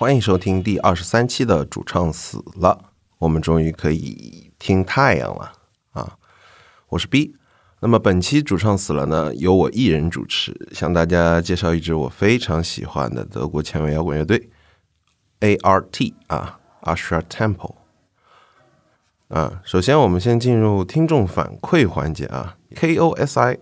欢迎收听第23期的主唱死了，我们终于可以听太阳了啊！我是 B。 那么本期主唱死了呢，由我一人主持，向大家介绍一支我非常喜欢的德国前卫摇滚乐队 ART 啊 Ash Ra Tempel 啊。首先我们先进入听众反馈环节啊。 KOSI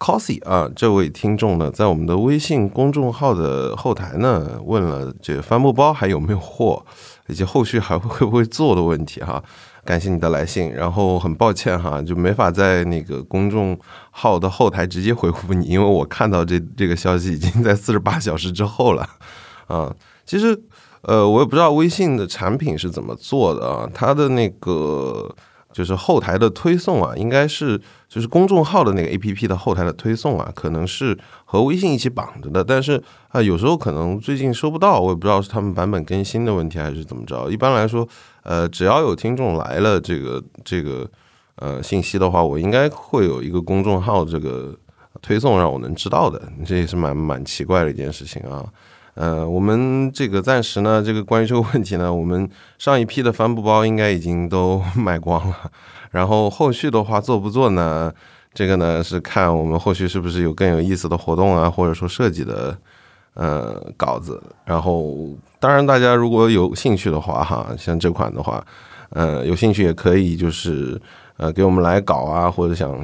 Cosi 啊，这位听众呢，在我们的微信公众号的后台呢，问了这个帆布包还有没有货，以及后续还会不会做的问题哈。感谢你的来信，然后很抱歉哈，就没法在那个公众号的后台直接回复你，因为我看到这个消息已经在48小时之后了啊。其实我也不知道微信的产品是怎么做的啊，它的那个就是后台的推送啊，应该是就是公众号的那个 APP 的后台的推送啊，可能是和微信一起绑着的，但是啊，有时候可能最近收不到，我也不知道是他们版本更新的问题还是怎么着。一般来说，只要有听众来了这个信息的话，我应该会有一个公众号这个推送让我能知道的，这也是蛮奇怪的一件事情啊。我们这个暂时呢，这个关于这个问题呢，我们上一批的帆布包应该已经都卖光了，然后后续的话做不做呢？这个呢是看我们后续是不是有更有意思的活动啊，或者说设计的稿子。然后当然大家如果有兴趣的话哈，像这款的话，有兴趣也可以就是给我们来搞啊，或者想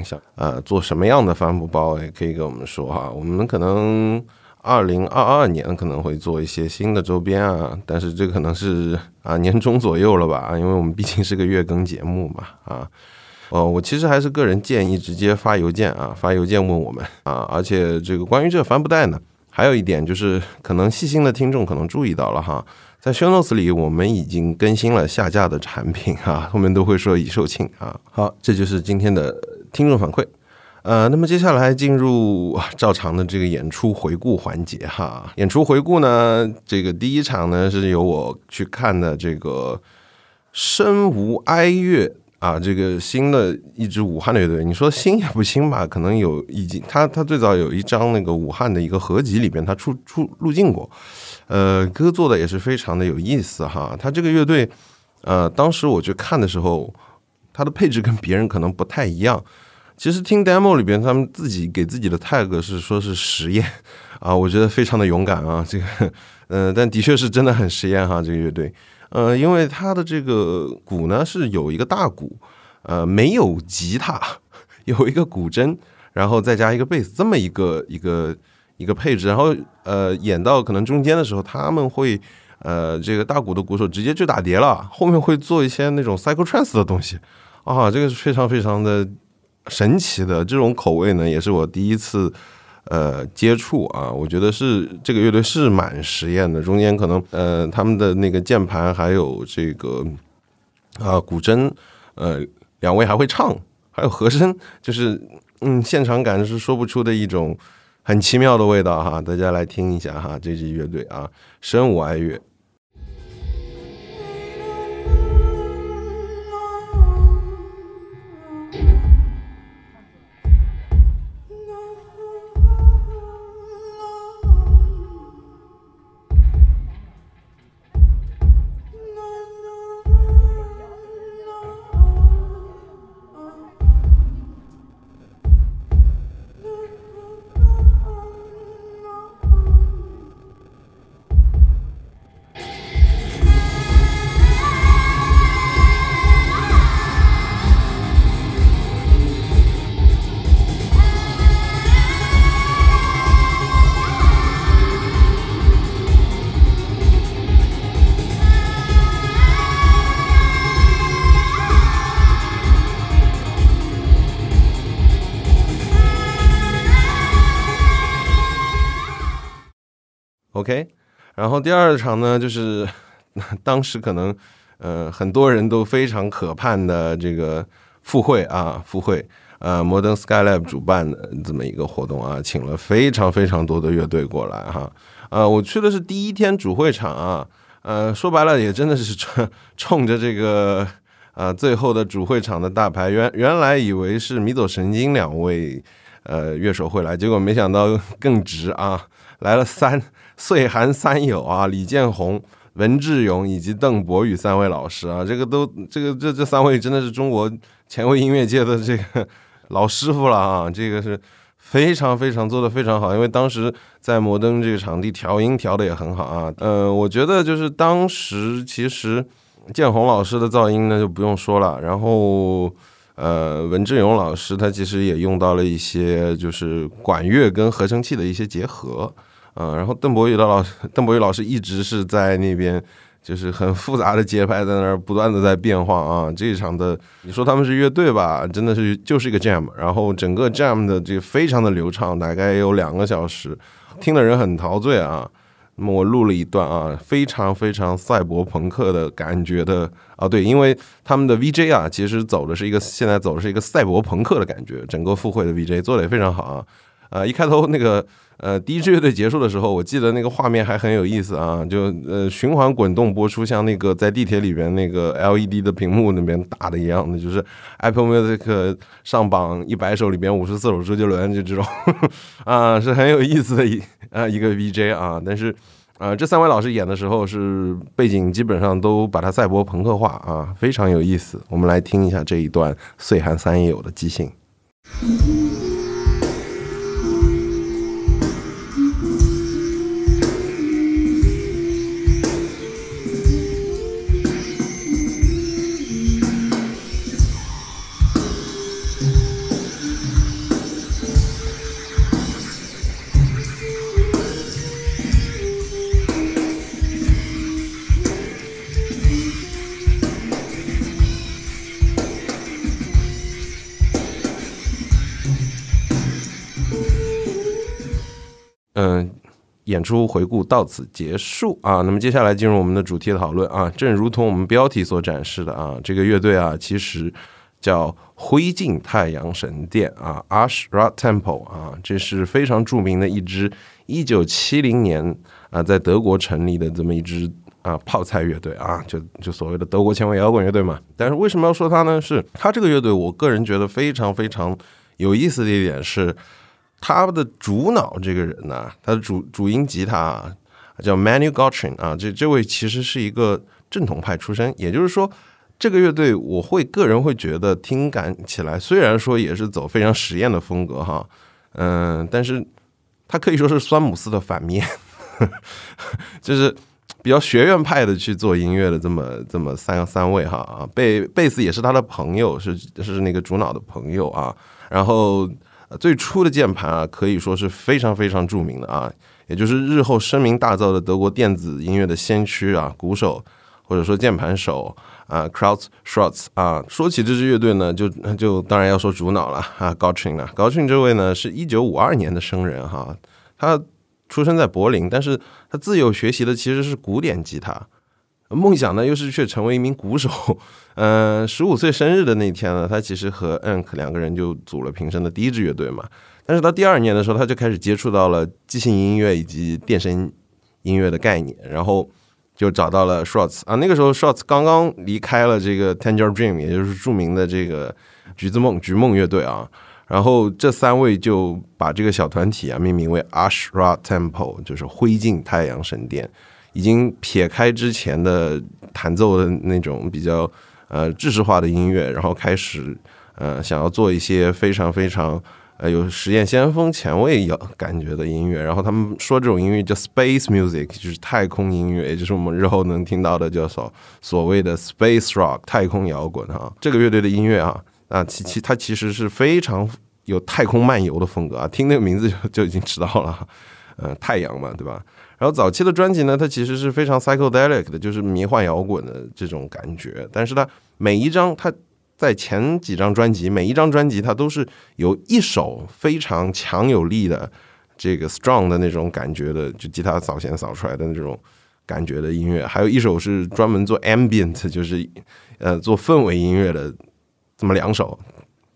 做什么样的帆布包也可以跟我们说哈，我们可能。2022年可能会做一些新的周边啊，但是这可能是啊年中左右了吧，因为我们毕竟是个月更节目嘛啊。我其实还是个人建议直接发邮件啊，发邮件问我们啊。而且这个关于这个帆布袋呢，还有一点就是可能细心的听众可能注意到了哈，在 show notes 里我们已经更新了下架的产品啊，后面都会说已售罄啊。好，这就是今天的听众反馈。那么接下来进入照常的这个演出回顾环节哈。演出回顾呢，这个第一场呢是由我去看的这个身无哀乐啊，这个新的一支武汉的乐队。你说新也不新吧，可能有已经他最早有一张那个武汉的一个合集里边，他入境过。歌做的也是非常的有意思哈。他这个乐队，当时我去看的时候，他的配置跟别人可能不太一样。其实听 demo 里边，他们自己给自己的 tag 是说是实验啊，我觉得非常的勇敢啊，这个但的确是真的很实验哈，这个乐队，因为他的这个鼓呢是有一个大鼓，没有吉他，有一个古筝，然后再加一个贝斯，这么一个配置，然后演到可能中间的时候，他们会这个大鼓的鼓手直接去打碟了，后面会做一些那种 psycho trance 的东西啊，这个是非常非常的。神奇的这种口味呢，也是我第一次接触啊。我觉得是这个乐队是蛮实验的，中间可能他们的那个键盘还有这个古筝，两位还会唱，还有和声，就是现场感是说不出的一种很奇妙的味道哈。大家来听一下哈，这支乐队啊，身无哀乐。OK， 然后第二场呢，就是当时可能很多人都非常渴盼的这个复会摩登 Skylab 主办的这么一个活动啊，请了非常非常多的乐队过来哈。我去的是第一天主会场啊，说白了也真的是冲着这个最后的主会场的大牌，原来以为是迷走神经两位乐手会来，结果没想到更值啊，来了三岁寒三友啊，李建宏、文志勇以及邓博宇三位老师啊，这个都这三位真的是中国前卫音乐界的这个老师傅了啊，这个是非常非常做得非常好，因为当时在摩登这个场地调音调得也很好啊。我觉得就是当时其实建宏老师的噪音呢就不用说了，然后文志勇老师他其实也用到了一些就是管乐跟合成器的一些结合。然后邓博宇老师一直是在那边，就是很复杂的节拍在那儿不断的在变化啊。这一场的你说他们是乐队吧，真的是就是一个 jam， 然后整个 jam 的这个非常的流畅，大概有2个小时，听的人很陶醉啊。那么我录了一段啊，非常非常赛博朋克的感觉的啊，对，因为他们的 VJ 啊，其实现在走的是一个赛博朋克的感觉，整个复会的 VJ 做得也非常好啊。一开头那个第一支乐队结束的时候，我记得那个画面还很有意思啊，就循环滚动播出，像那个在地铁里边那个 LED 的屏幕那边打的一样的，就是 Apple Music 上榜100首里边54首周杰伦，就这种啊，是很有意思的一个 VJ 啊。但是这三位老师演的时候是背景基本上都把它赛博朋克化啊，非常有意思。我们来听一下这一段岁寒三友的即兴。演出回顾到此结束啊，那么接下来进入我们的主题讨论啊。正如同我们标题所展示的啊，这个乐队啊其实叫灰烬太阳神殿啊 ，Ash Ra Temple 啊，这是非常著名的一支1970年啊在德国成立的这么一支啊泡菜乐队啊，就所谓的德国前卫摇滚乐队嘛。但是为什么要说它呢？是它这个乐队，我个人觉得非常非常有意思的一点是。他的主脑这个人啊，他的主音吉他啊，叫 Manuel Göttsching 啊，这位其实是一个正统派出身，也就是说，这个乐队我个人会觉得听感起来，虽然说也是走非常实验的风格哈，但是他可以说是酸姆斯的反面，就是比较学院派的去做音乐的这么三位哈啊，贝斯也是他的朋友，是那个主脑的朋友啊，然后。最初的键盘啊，可以说是非常非常著名的啊，也就是日后声名大噪的德国电子音乐的先驱啊，鼓手或者说键盘手啊 ，Klaus Schulze 啊。说起这支乐队呢，就当然要说主脑了啊 ，Göttsching 啊 ，Göttsching 这位呢是1952年的生人哈，他出生在柏林，但是他自幼学习的其实是古典吉他，梦想呢又是却成为一名鼓手。15岁生日的那天呢，他其实和 Enk 2个人就组了平生的第一支乐队嘛。但是到第2年的时候，他就开始接触到了即兴音乐以及电声音乐的概念，然后就找到了 Schulze 啊。那个时候 Schulze 刚刚离开了这个 Tangerine Dream， 也就是著名的这个橘梦乐队啊。然后这3位就把这个小团体啊命名为 Ash Ra Temple， 就是灰烬太阳神殿，已经撇开之前的弹奏的那种比较。制式化的音乐，然后开始想要做一些非常非常有实验先锋前卫感觉的音乐，然后他们说这种音乐叫 space music， 就是太空音乐，也就是我们日后能听到的叫所谓的 space rock 太空摇滚哈。这个乐队的音乐啊，它其实是非常有太空漫游的风格啊，听那个名字就已经知道了，太阳嘛，对吧？然后早期的专辑呢，它其实是非常 psychedelic 的，就是迷幻摇滚的这种感觉。但是它每一张，它在前几张专辑，每一张专辑它都是有一首非常强有力的这个 strong 的那种感觉的，就吉他扫弦扫出来的那种感觉的音乐，还有一首是专门做 ambient， 就是做氛围音乐的，这么2首，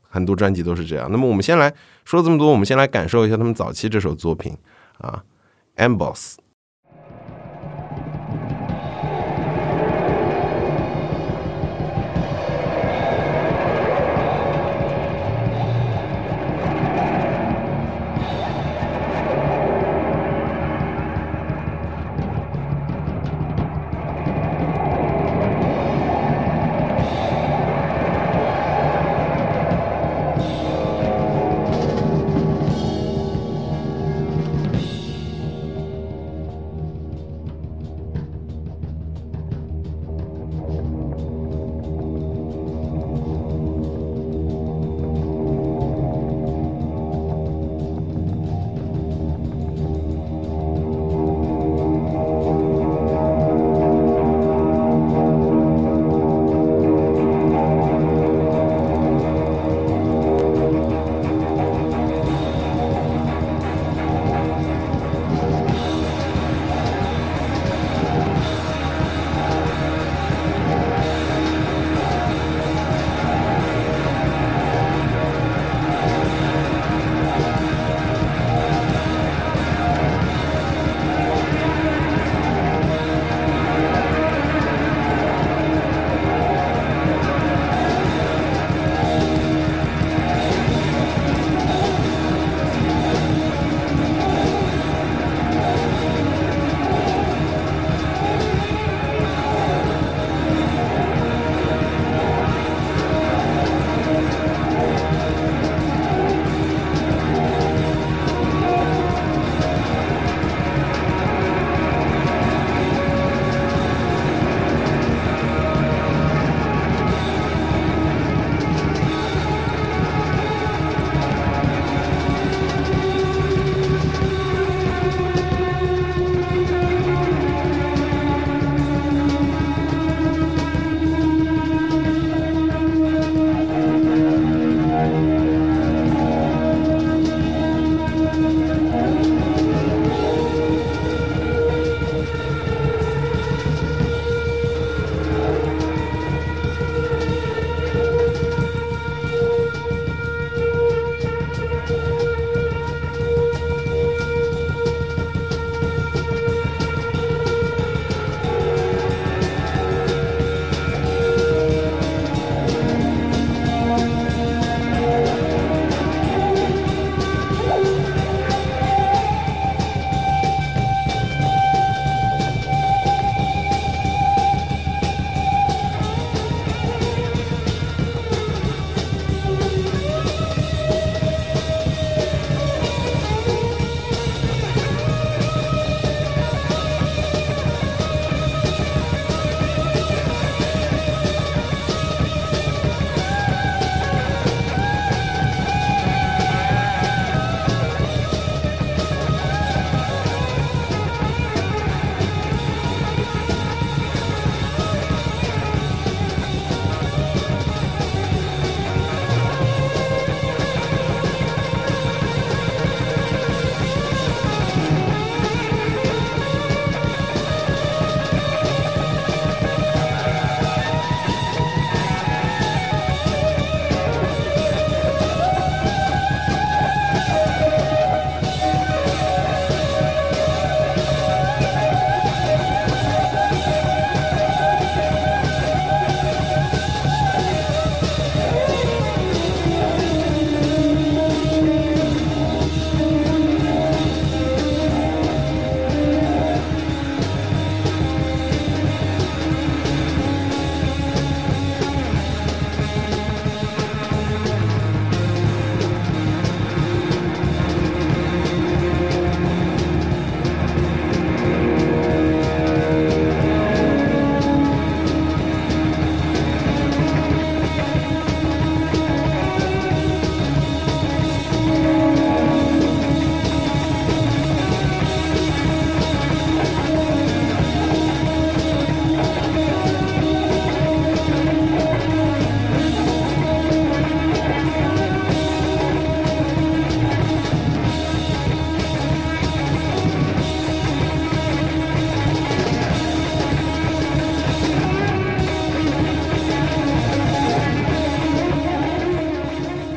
很多专辑都是这样。那么我们先来说这么多，我们先来感受一下他们早期这首作品啊 ，Amboss。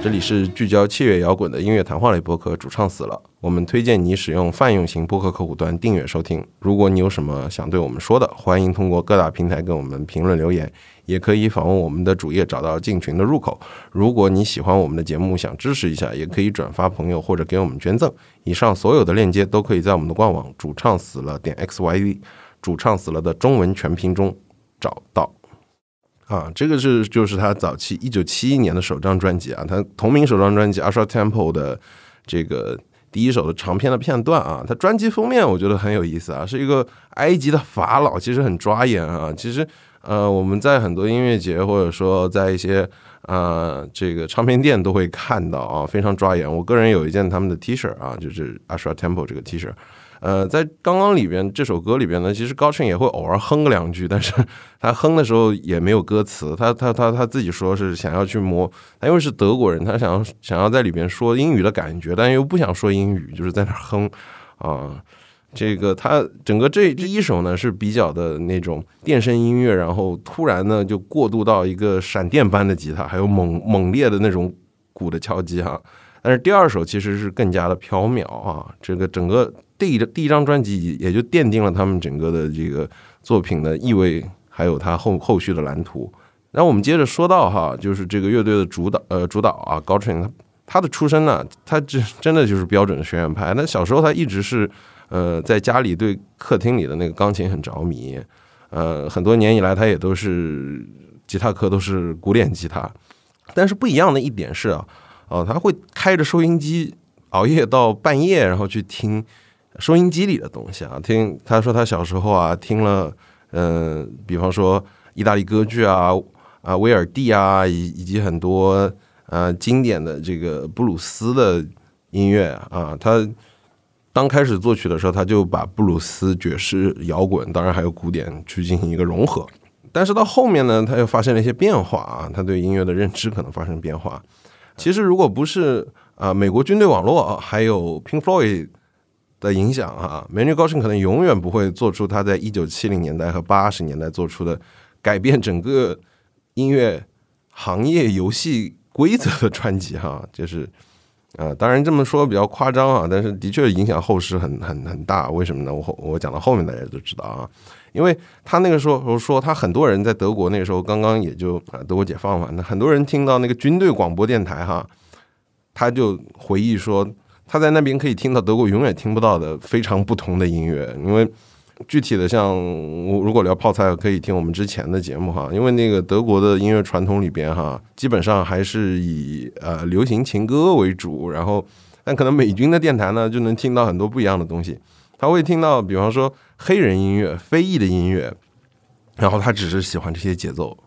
这里是聚焦器乐摇滚的音乐谈话类播客主唱死了，我们推荐你使用泛用型播客客户端订阅收听。如果你有什么想对我们说的，欢迎通过各大平台跟我们评论留言，也可以访问我们的主页找到进群的入口。如果你喜欢我们的节目想支持一下，也可以转发朋友或者给我们捐赠。以上所有的链接都可以在我们的官网主唱死了.xyz 主唱死了的中文全拼中找到。啊，这个是就是他早期1971年的首张专辑啊，他同名首张专辑《Ash Ra Tempel》的这个第一首的长篇的片段啊，他专辑封面我觉得很有意思啊，是一个埃及的法老，其实很抓眼啊。其实我们在很多音乐节或者说在一些这个唱片店都会看到啊，非常抓眼。我个人有一件他们的 T 恤啊，就是《Ash Ra Tempel》这个 T 恤。在刚刚里边这首歌里边呢，其实Göttsching也会偶尔哼个两句，但是他哼的时候也没有歌词，他自己说是想要去摸，他因为是德国人，他想要在里边说英语的感觉，但又不想说英语，就是在那哼啊。这个他整个这一首呢是比较的那种电声音乐，然后突然呢就过渡到一个闪电般的吉他，还有猛烈的那种鼓的敲击哈。但是第二首其实是更加的飘渺啊，这个整个第一张专辑也就奠定了他们整个的这个作品的意味，还有他后续的蓝图。然后我们接着说到哈，就是这个乐队的主导啊Göttsching，他的出身呢，他真的就是标准的学院派。那小时候他一直是在家里对客厅里的那个钢琴很着迷，很多年以来他也都是吉他课都是古典吉他。但是不一样的一点是啊，他会开着收音机熬夜到半夜，然后去听收音机里的东西啊，听他说他小时候啊听了，比方说意大利歌剧啊威尔第啊，以及很多经典的这个布鲁斯的音乐啊。他刚开始作曲的时候，他就把布鲁斯、爵士、摇滚，当然还有古典去进行一个融合。但是到后面呢，他又发生了一些变化啊，他对音乐的认知可能发生变化。其实如果不是美国军队网络还有 Pink Floyd的影响啊，Manuel Göttsching可能永远不会做出他在1970年代和80年代做出的改变整个音乐行业游戏规则的专辑哈，就是当然这么说比较夸张啊，但是的确影响后世很大。为什么呢？我讲到后面大家就知道啊，因为他那个时候说他很多人在德国那个时候刚刚也就德国解放嘛，那很多人听到那个军队广播电台哈，他就回忆说。他在那边可以听到德国永远听不到的非常不同的音乐，因为具体的像如果聊泡菜可以听我们之前的节目哈，因为那个德国的音乐传统里边哈，基本上还是以流行情歌为主，然后但可能美军的电台呢就能听到很多不一样的东西，他会听到比方说黑人音乐、非裔的音乐，然后他只是喜欢这些节奏，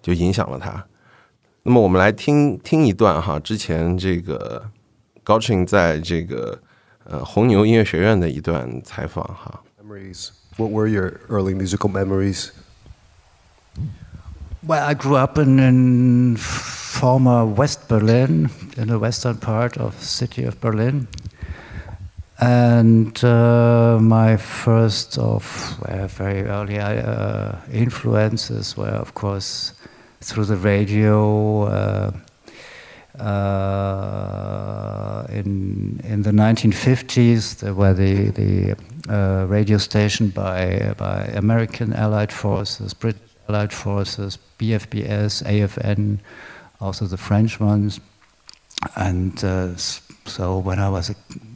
就影响了他。那么我们来听一段哈，之前这个Göttsching 在这个红牛音乐学院的一段采访哈。What were your early musical memories? Well, I grew up in former West Berlin, in the western part of city of Berlin, and my first very early influences were, of course, through the radio. In the 1950s, there were the radio station by American Allied Forces, British Allied Forces, BFBS, AFN, also the French ones. And so when I was a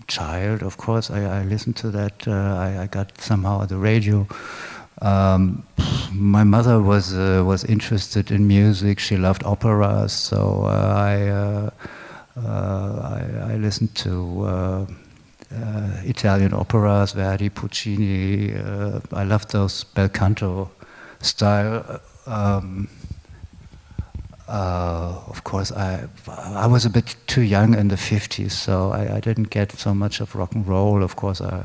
child, of course, I listened to that. I got somehow the radio. My mother was interested in music. She loved operas, so I listened to Italian operas, Verdi, Puccini. I loved those bel canto style. Of course, I was a bit too young in the 50s, so I didn't get so much of rock and roll. Of course, I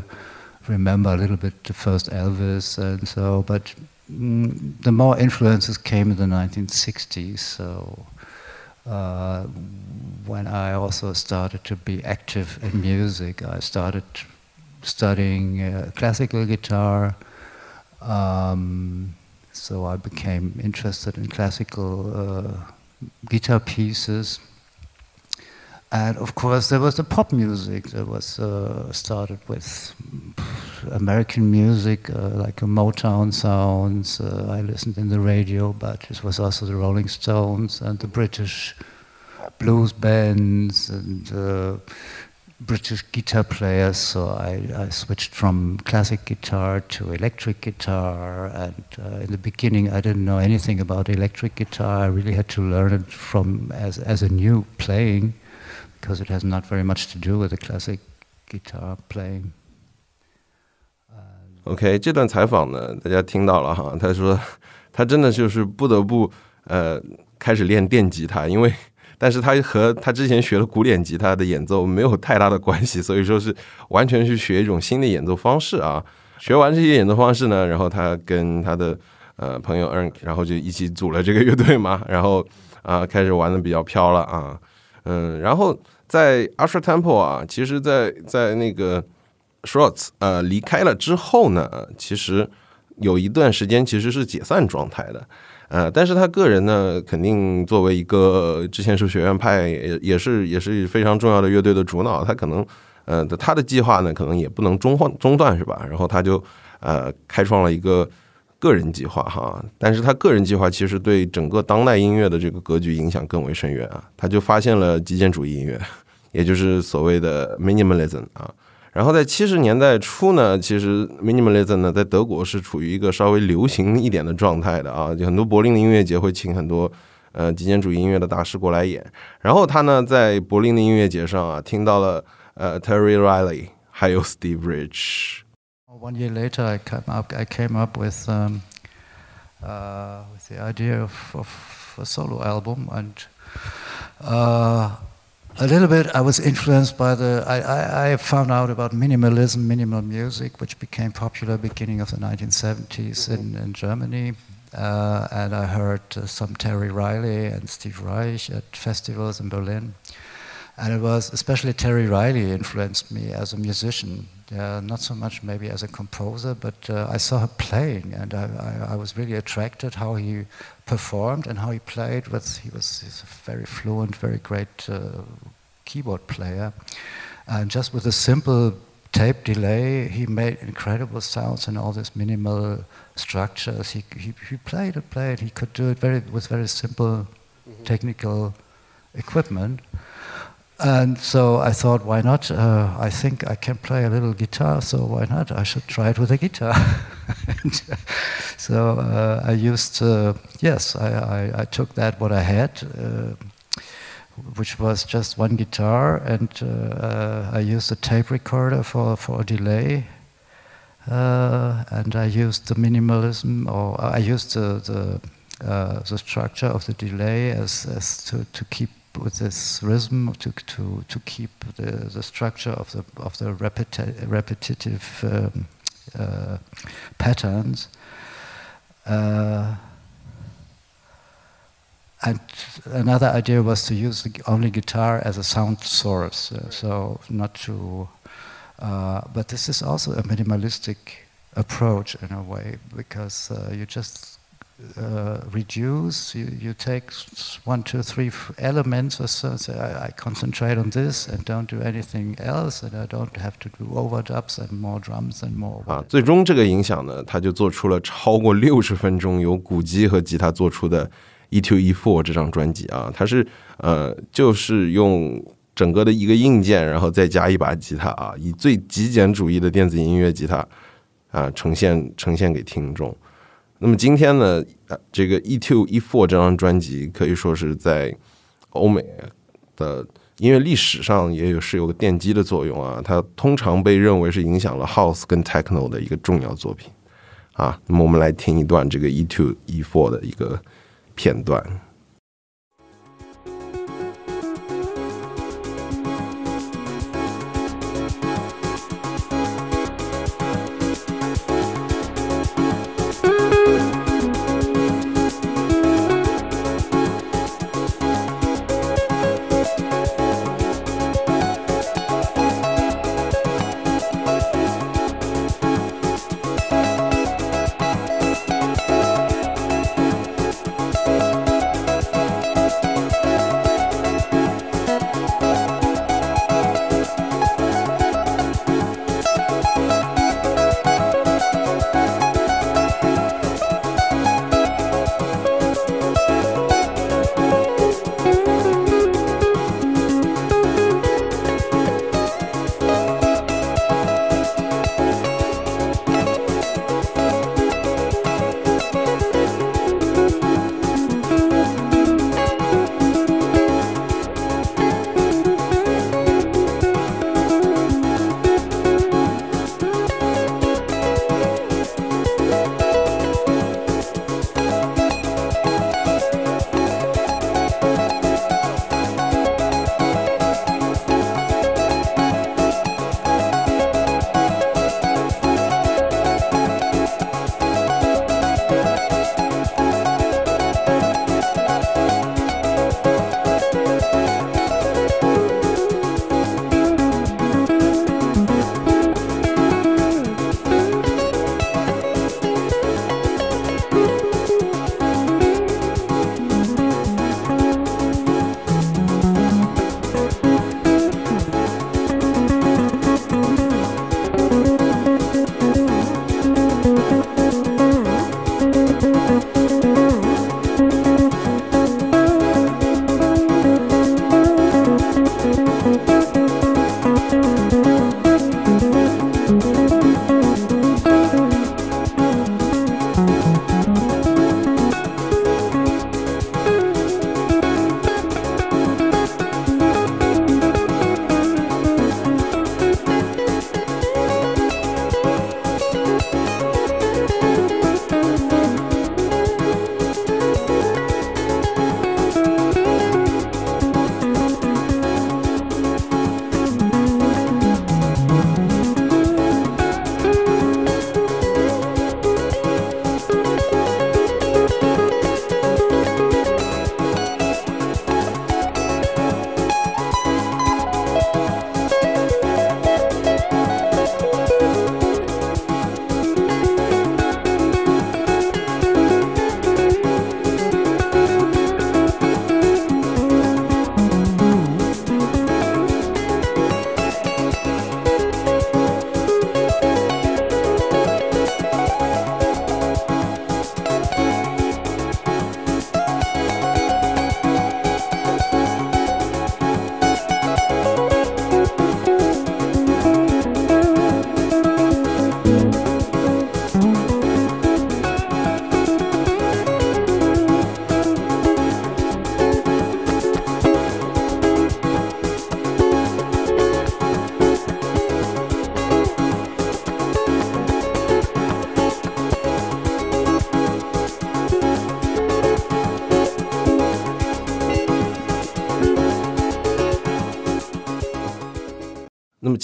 remember a little bit the first Elvis and so, but the more influences came in the 1960s. So when I also started to be active in music, I started studying classical guitar. So I became interested in classical guitar pieces. And of course, there was the pop music that was started with American music, like a Motown sounds. I listened in the radio, but it was also the Rolling Stones and the British blues bands and British guitar players. So I switched from classic guitar to electric guitar. And in the beginning, I didn't know anything about electric guitar. I really had to learn it from as a new playing, because it has not very much to do with the classic guitar playing. OK， 这段采访呢，大家听到了哈。他说，他真的就是不得不开始练电吉他，因为但是他和他之前学的古典吉他的演奏没有太大的关系，所以说是完全去学一种新的演奏方式啊。学完这些演奏方式呢，然后他跟他的朋友 Ernk， 然后就一起组了这个乐队嘛，然后开始玩的比较飘了啊。嗯，然后在 Ash Ra Tempel 啊，其实在那个 Schulze 离开了之后呢，其实有一段时间其实是解散状态的，但是他个人呢，肯定作为一个之前是学院派也是非常重要的乐队的主脑，他可能他的计划呢，可能也不能中断是吧？然后他就开创了一个个人计划哈，但是他个人计划其实对整个当代音乐的这个格局影响更为深远啊。他就发现了极简主义音乐，也就是所谓的 minimalism 啊。然后在70年代初呢，其实 minimalism 呢在德国是处于一个稍微流行一点的状态的啊，就很多柏林的音乐节会请很多极简主义音乐的大师过来演。然后他呢在柏林的音乐节上啊，听到了Terry Riley 还有 Steve Reich。One year later, I came up with the idea of a solo album, and a little bit I was influenced by I found out about minimalism, minimal music, which became popular beginning of the 1970s in Germany, and I heard some Terry Riley and Steve Reich at festivals in Berlin. And it was especially Terry Riley influenced me as a musician, not so much maybe as a composer, but I saw her playing, and I was really attracted how he performed and how he played. He's a very fluent, very great keyboard player, and just with a simple tape delay, he made incredible sounds and all these minimal structures. He played and played. He could do it with very simple technical equipment. And so I thought, why not? I think I can play a little guitar, so why not? I should try it with a guitar. And, so I used, I took that what I had, which was just one guitar, and I used a tape recorder for a delay, and I used the minimalism, or I used the structure of the delay as to keep with this rhythm to keep the structure of the repetitive patterns, and another idea was to use only guitar as a sound source, so not to. But this is also a minimalistic approach in a way, because you just. Reduce. You take 1, 2, 3 elements or so. And say I concentrate on this and don't do anything else, and I don't have to do overdubs and more drums and more. 啊，最终这个影响呢，他就做出了超过60分钟由古籍和吉他做出的E2E4这张专辑啊。它是就是用整个的一个硬件，然后再加一把吉他啊，以最极简主义的电子音乐吉他啊呈现给听众。那么今天呢，这个 E2E4 这张专辑可以说是在欧美的音乐历史上也是有个奠基的作用啊。它通常被认为是影响了 House 跟 Techno 的一个重要作品啊。那么我们来听一段这个 E2E4 的一个片段。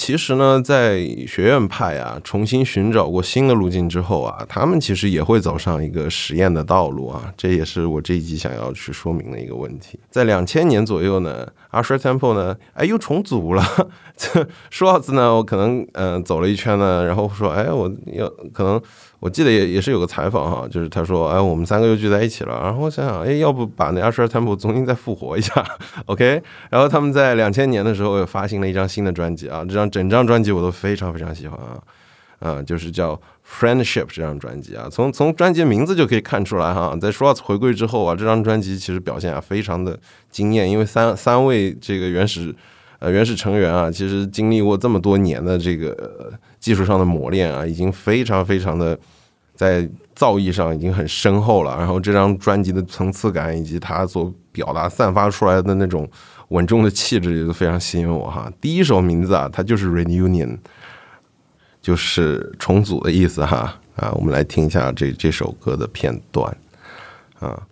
其实呢在学院派啊重新寻找过新的路径之后啊，他们其实也会走上一个实验的道路啊，这也是我这一集想要去说明的一个问题。在2000年左右呢， Ash Ra Tempel 呢又重组了说到次呢我可能走了一圈呢，然后说我要可能我记得也是有个采访哈，就是他说我们三个又聚在一起了，然后我想想要不把那 Ash Ra Tempel 重新再复活一下 OK， 然后他们在2000年的时候也发行了一张新的专辑啊，这张整张专辑我都非常非常喜欢啊，就是叫 Friendship 这张专辑啊，从专辑名字就可以看出来哈，在 Schwartz 回归之后啊，这张专辑其实表现非常的惊艳，因为三位这个原始成员啊，其实经历过这么多年的这个技术上的磨练啊，已经非常非常的在造诣上已经很深厚了，然后这张专辑的层次感以及它所表达散发出来的那种稳重的气质也都非常吸引我哈。第一首名字啊，它就是 Reunion， 就是重组的意思哈啊，我们来听一下这首歌的片段啊。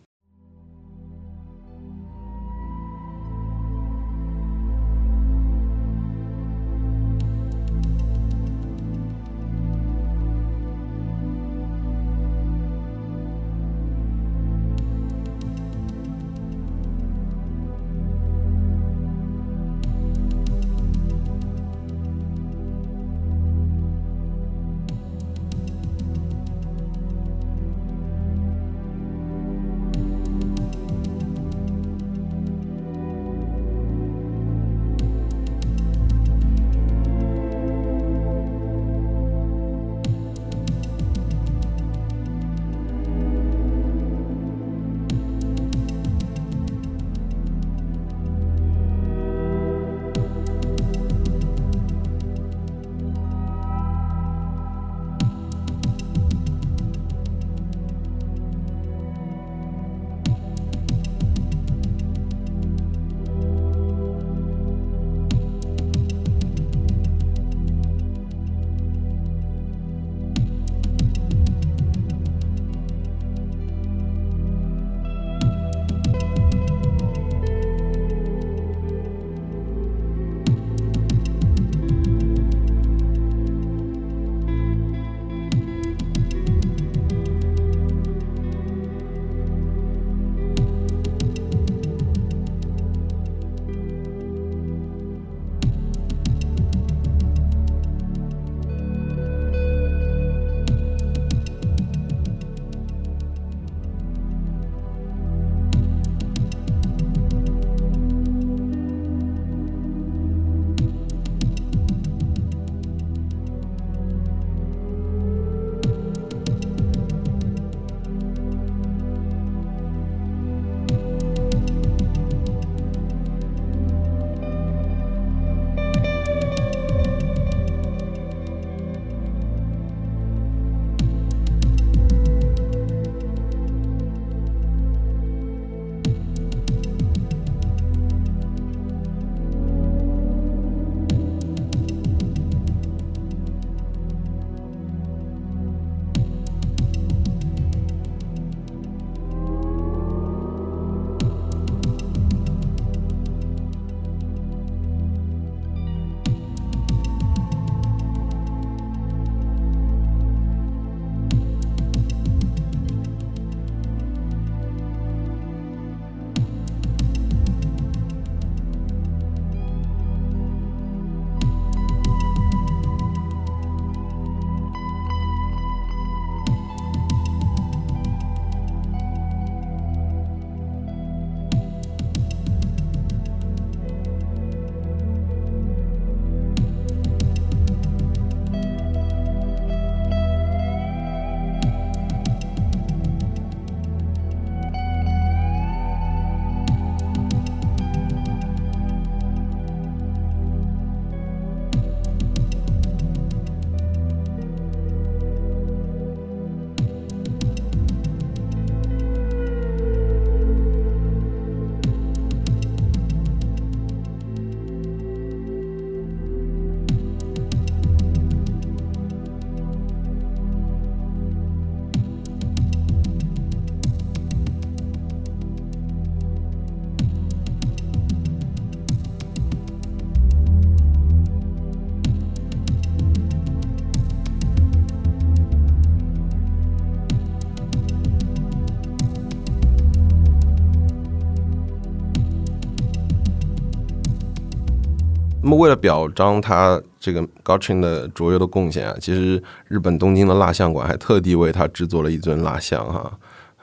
那么为了表彰他这个 Göttsching 的卓越的贡献啊，其实日本东京的蜡像馆还特地为他制作了一尊蜡像哈。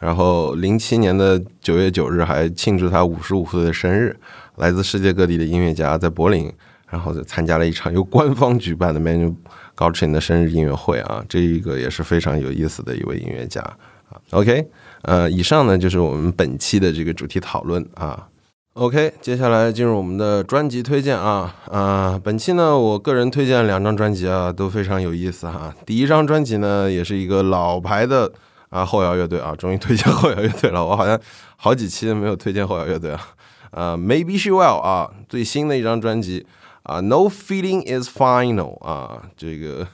然后2007年9月9日还庆祝他55岁的生日，来自世界各地的音乐家在柏林，然后参加了一场由官方举办的 Manuel Göttsching 的生日音乐会啊，这一个也是非常有意思的一位音乐家。OK， 以上呢就是我们本期的这个主题讨论啊。OK， 接下来进入我们的专辑推荐啊。本期呢我个人推荐2张专辑啊，都非常有意思哈。第一张专辑呢也是一个老牌的啊后摇乐队啊，终于推荐后摇乐队了，我好像好几期没有推荐后摇乐队啊。Maybeshewill 啊，最新的一张专辑啊 ，No Feeling is Final 啊，这个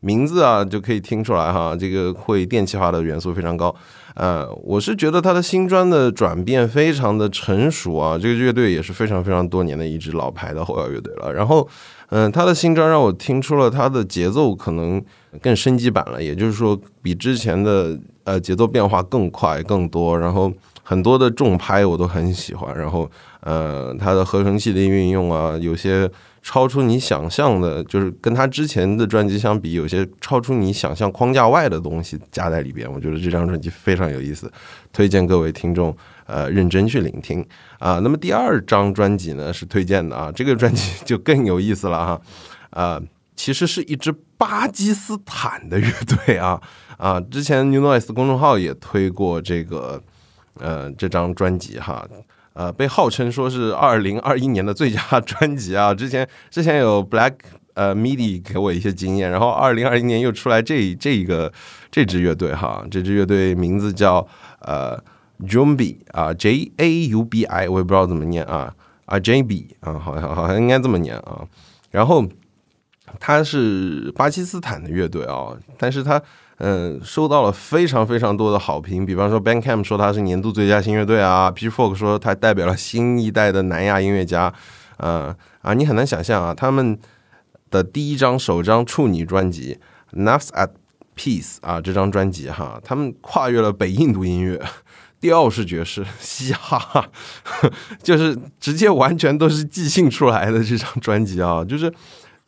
名字啊就可以听出来哈，这个会电气化的元素非常高。我是觉得他的新专的转变非常的成熟啊，这个乐队也是非常非常多年的一支老牌的后摇乐队了。然后，他的新专让我听出了他的节奏可能更升级版了，也就是说比之前的节奏变化更快更多，然后很多的重拍我都很喜欢，然后他的合成器的运用啊，有些超出你想象的，就是跟他之前的专辑相比，有些超出你想象框架外的东西加在里边，我觉得这张专辑非常有意思，推荐各位听众认真去聆听啊。那么第2张专辑呢是推荐的啊，这个专辑就更有意思了哈，其实是一支巴基斯坦的乐队啊之前 New Noise 公众号也推过这个这张专辑哈。被号称说是2021年的最佳专辑啊，之前有 Black Midi 给我一些经验，然后2021年又出来这支乐队哈，这支乐队名字叫Jaubi 啊 ，Jaubi 我也不知道怎么念啊，啊 Jaubi 啊，好像应该这么念啊。然后他是巴基斯坦的乐队啊，但是他收到了非常非常多的好评，比方说 Bandcamp 说它是年度最佳新乐队啊 ，Pitchfork 说它代表了新一代的南亚音乐家，你很难想象啊，他们的首张处女专辑 Nafs at Peace 啊，这张专辑哈，他们跨越了北印度音乐、迪奥式爵士、嘻哈，就是直接完全都是即兴出来的这张专辑啊，就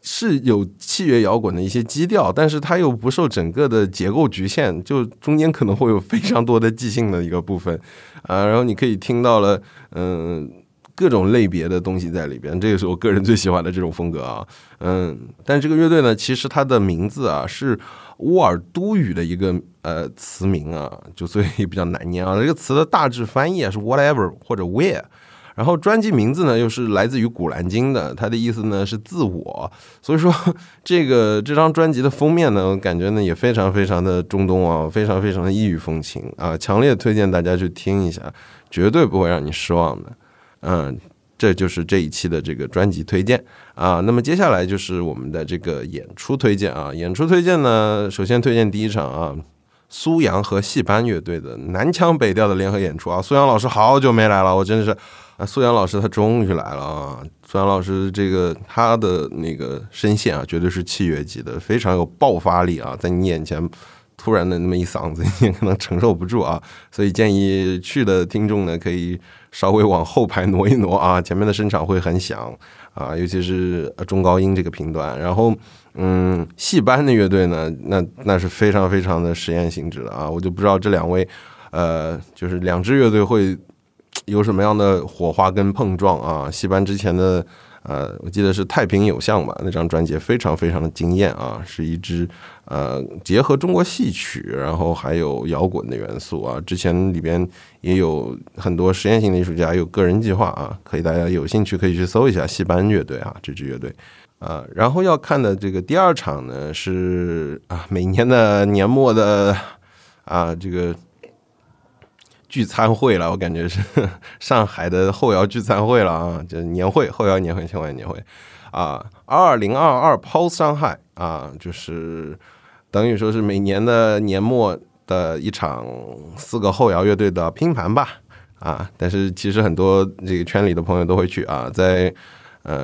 是有器乐摇滚的一些基调，但是它又不受整个的结构局限，就中间可能会有非常多的即兴的一个部分，然后你可以听到了各种类别的东西在里边，这个是我个人最喜欢的这种风格啊。但这个乐队呢，其实它的名字啊是乌尔都语的一个词名啊，就所以比较难念啊。这个词的大致翻译啊是 whatever 或者 where。然后专辑名字呢又是来自于古兰经的，它的意思呢是自我，所以说这张专辑的封面呢，我感觉呢也非常非常的中东啊，非常非常的异域风情啊，强烈推荐大家去听一下，绝对不会让你失望的。这就是这一期的这个专辑推荐啊。那么接下来就是我们的这个演出推荐啊，演出推荐呢，首先推荐第1场啊。苏阳和戏班乐队的南腔北调的联合演出啊，苏阳老师好久没来了，我真的是苏阳老师他终于来了啊！苏阳老师这个他的那个声线啊，绝对是器乐级的，非常有爆发力啊，在你眼前突然的那么一嗓子，你也可能承受不住啊，所以建议去的听众呢，可以稍微往后排挪一挪啊，前面的声场会很响啊，尤其是中高音这个频段，然后。戏班的乐队呢，那是非常非常的实验性质的啊，我就不知道这两位，就是两支乐队会有什么样的火花跟碰撞啊。戏班之前的我记得是《太平有象》吧，那张专辑非常非常的惊艳啊，是一支结合中国戏曲，然后还有摇滚的元素啊。之前里边也有很多实验性的艺术家，有个人计划啊，可以大家有兴趣可以去搜一下戏班乐队啊，这支乐队。然后要看的这个第2场呢是每年的年末的这个聚餐会了，我感觉是上海的后摇聚餐会了啊，就是年会，后摇年会，千万年会啊，2022 POST-SHANGHAI 啊，就是等于说是每年的年末的一场4个后摇乐队的拼盘吧啊，但是其实很多这个圈里的朋友都会去啊，在。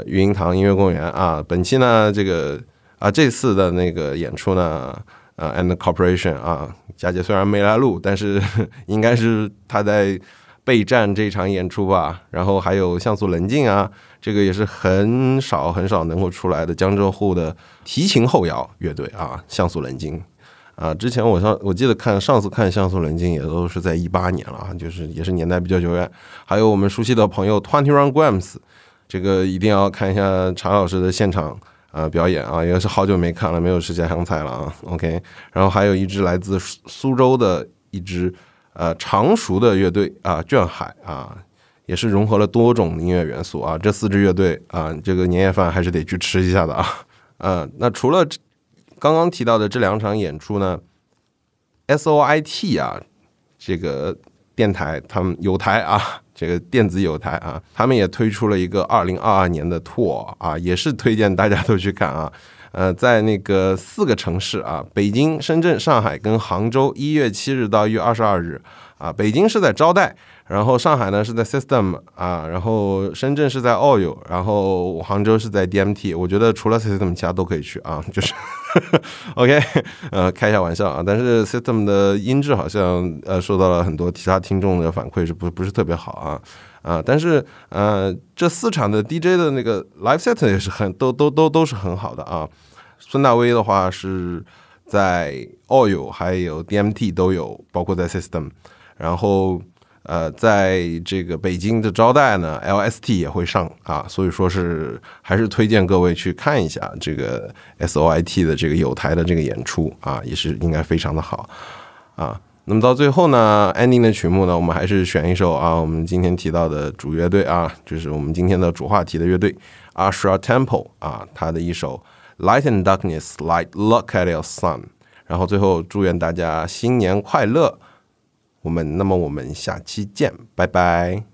育婴堂音乐公园啊，本期呢这次的那个演出呢And Corporation 啊，佳姐虽然没来录，但是应该是她在备战这场演出吧，然后还有像素棱镜啊，这个也是很少很少能够出来的江浙沪的提琴后摇乐队啊，像素棱镜啊，之前我记得上次看像素棱镜也都是在2018年了啊，就是也是年代比较久远。还有我们熟悉的朋友 21 ngrams， 这个一定要看一下查老师的现场表演啊，也是好久没看了，没有吃家乡菜了啊。OK， 然后还有一支来自苏州的一支常熟的乐队啊，绢海啊，也是融合了多种音乐元素啊。这4支乐队啊，这个年夜饭还是得去吃一下的啊。那除了刚刚提到的这2场演出呢 ，SOTI 啊，这个电台他们有台啊，这个电子有台啊，他们也推出了一个2022年的 tour 啊，也是推荐大家都去看啊。在那个4个城市啊，北京、深圳、上海跟杭州，1月7日到1月22日啊。北京是在招待，然后上海呢是在 System 啊，然后深圳是在 Oil， 然后杭州是在 DMT。我觉得除了 System 其他都可以去啊，就是OK， 开一下玩笑啊。但是 System 的音质好像受到了很多其他听众的反馈是不是特别好啊。但是这4场的 DJ 的那个 live set 也是都是很好的啊。孙大威的话是在 Oil 还有 DMT 都有，包括在 System。然后在这个北京的招待呢 ，LST 也会上啊，所以说是还是推荐各位去看一下这个 SOTI 的这个有台的这个演出啊，也是应该非常的好啊。那么到最后呢 ，ending 的曲目呢，我们还是选一首啊，我们今天提到的主乐队啊，就是我们今天的主话题的乐队 Ash Ra Tempel 啊，他的一首 Light and Darkness Light Look at Your Sun。然后最后祝愿大家新年快乐，那么我们下期见，拜拜。